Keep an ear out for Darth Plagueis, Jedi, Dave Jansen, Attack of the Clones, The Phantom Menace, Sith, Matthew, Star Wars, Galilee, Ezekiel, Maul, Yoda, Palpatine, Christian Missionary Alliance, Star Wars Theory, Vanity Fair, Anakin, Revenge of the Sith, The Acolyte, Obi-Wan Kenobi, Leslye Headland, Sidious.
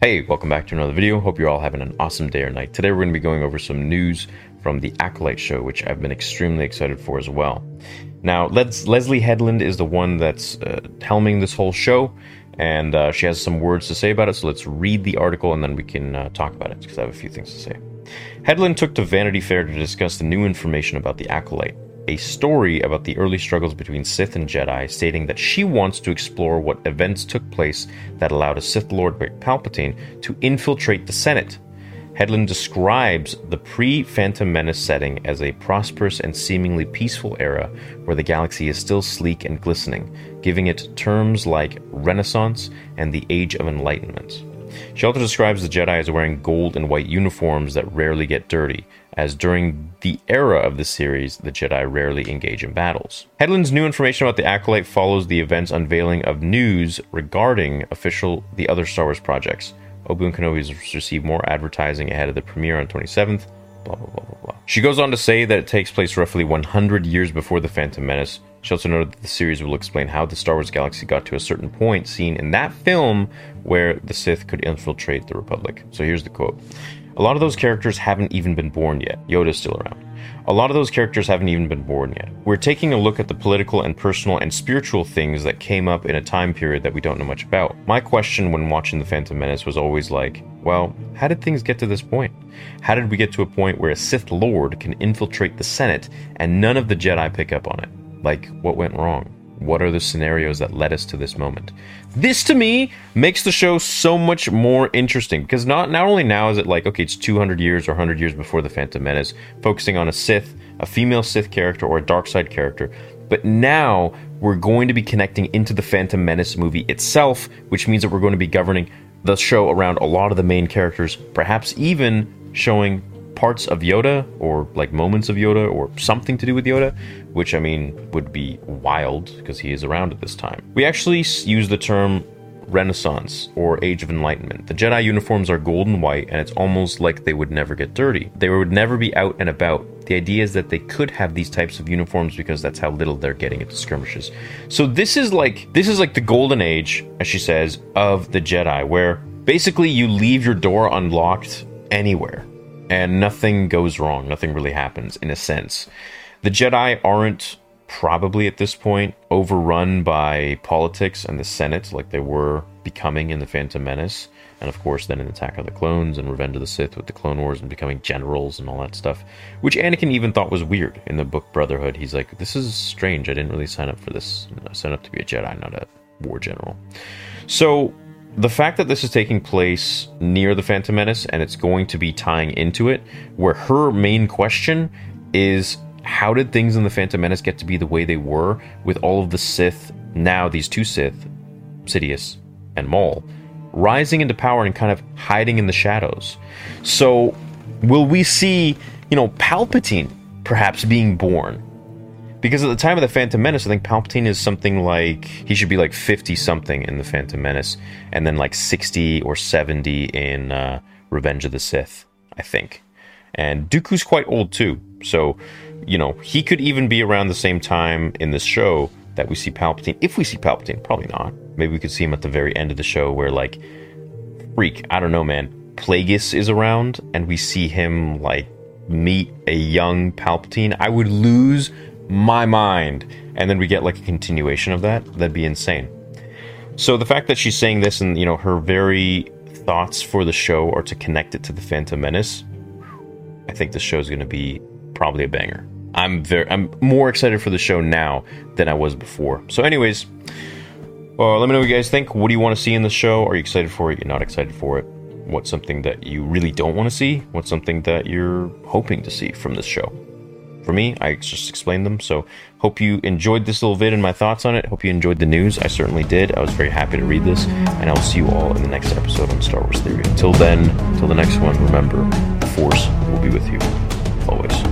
Hey, welcome back to another video. Hope you're all having an awesome day or night. Today, we're going to be going over some news from The Acolyte show, which I've been extremely excited for as well. Now, Leslye Headland is the one that's helming this whole show, and she has some words to say about it, so let's read the article and then we can talk about it, because I have a few things to say. Headland took to Vanity Fair to discuss the new information about The Acolyte, a story about the early struggles between Sith and Jedi, stating that she wants to explore what events took place that allowed a Sith Lord Palpatine to infiltrate the Senate. Headland describes the pre-Phantom Menace setting as a prosperous and seemingly peaceful era where the galaxy is still sleek and glistening, giving it terms like Renaissance and the Age of Enlightenment. She also describes the Jedi as wearing gold and white uniforms that rarely get dirty, as during the era of the series, the Jedi rarely engage in battles. Headland's new information about The Acolyte follows the events unveiling of news regarding the other Star Wars projects. Obi-Wan Kenobi has received more advertising ahead of the premiere on 27th, blah, blah, blah, blah, blah. She goes on to say that it takes place roughly 100 years before The Phantom Menace. She also noted that the series will explain how the Star Wars galaxy got to a certain point seen in that film where the Sith could infiltrate the Republic. So here's the quote. A lot of those characters haven't even been born yet. Yoda's still around. A lot of those characters haven't even been born yet. We're taking a look at the political and personal and spiritual things that came up in a time period that we don't know much about. My question when watching The Phantom Menace was always like, well, how did things get to this point? How did we get to a point where a Sith Lord can infiltrate the Senate and none of the Jedi pick up on it? Like, what went wrong? What are the scenarios that led us to this moment? This, to me, makes the show so much more interesting, because not only now is it like, okay, it's 200 years or 100 years before The Phantom Menace, focusing on a Sith, a female Sith character or a dark side character, but now we're going to be connecting into The Phantom Menace movie itself, which means that we're going to be governing the show around a lot of the main characters, perhaps even showing parts of Yoda, or like moments of Yoda, or something to do with Yoda, which I mean would be wild because he is around at this time. We actually use the term Renaissance or Age of Enlightenment. The Jedi uniforms are gold and white, and it's almost like they would never get dirty. They would never be out and about. The idea is that they could have these types of uniforms because that's how little they're getting into skirmishes. So this is like the golden age, as she says, of the Jedi, where basically you leave your door unlocked anywhere. And nothing goes wrong. Nothing really happens, in a sense. The Jedi aren't, probably at this point, overrun by politics and the Senate like they were becoming in The Phantom Menace. And of course, then in Attack of the Clones and Revenge of the Sith with the Clone Wars and becoming generals and all that stuff. Which Anakin even thought was weird in the book Brotherhood. He's like, this is strange. I didn't really sign up for this. I signed up to be a Jedi, not a war general. So the fact that this is taking place near The Phantom Menace and it's going to be tying into it, where her main question is, how did things in The Phantom Menace get to be the way they were with all of the Sith, now these two Sith, Sidious and Maul, rising into power and kind of hiding in the shadows? So will we see, Palpatine perhaps being born? Because at the time of The Phantom Menace, I think Palpatine is something like, he should be like 50-something in The Phantom Menace, and then like 60 or 70 in Revenge of the Sith, I think. And Dooku's quite old too, so, he could even be around the same time in this show that we see Palpatine. If we see Palpatine, probably not. Maybe we could see him at the very end of the show where, like, freak, I don't know, man, Plagueis is around, and we see him, like, meet a young Palpatine. I would lose my mind, and then we get like a continuation of that'd be insane. So the fact that she's saying this, and her very thoughts for the show are to connect it to The Phantom Menace, I think the show's going to be probably a banger. I'm more excited for the show now than I was before. So anyways, let me know what you guys think. What do you want to see in the show? Are you excited for it? You're not excited for it? What's something that you really don't want to see? What's something that you're hoping to see from this show? for me, I just explained them. So hope you enjoyed this little vid and my thoughts on it. Hope you enjoyed the news. I certainly did. I was very happy to read this, and I'll see you all in the next episode on Star Wars Theory. Till then, till the next one, remember, the Force will be with you always.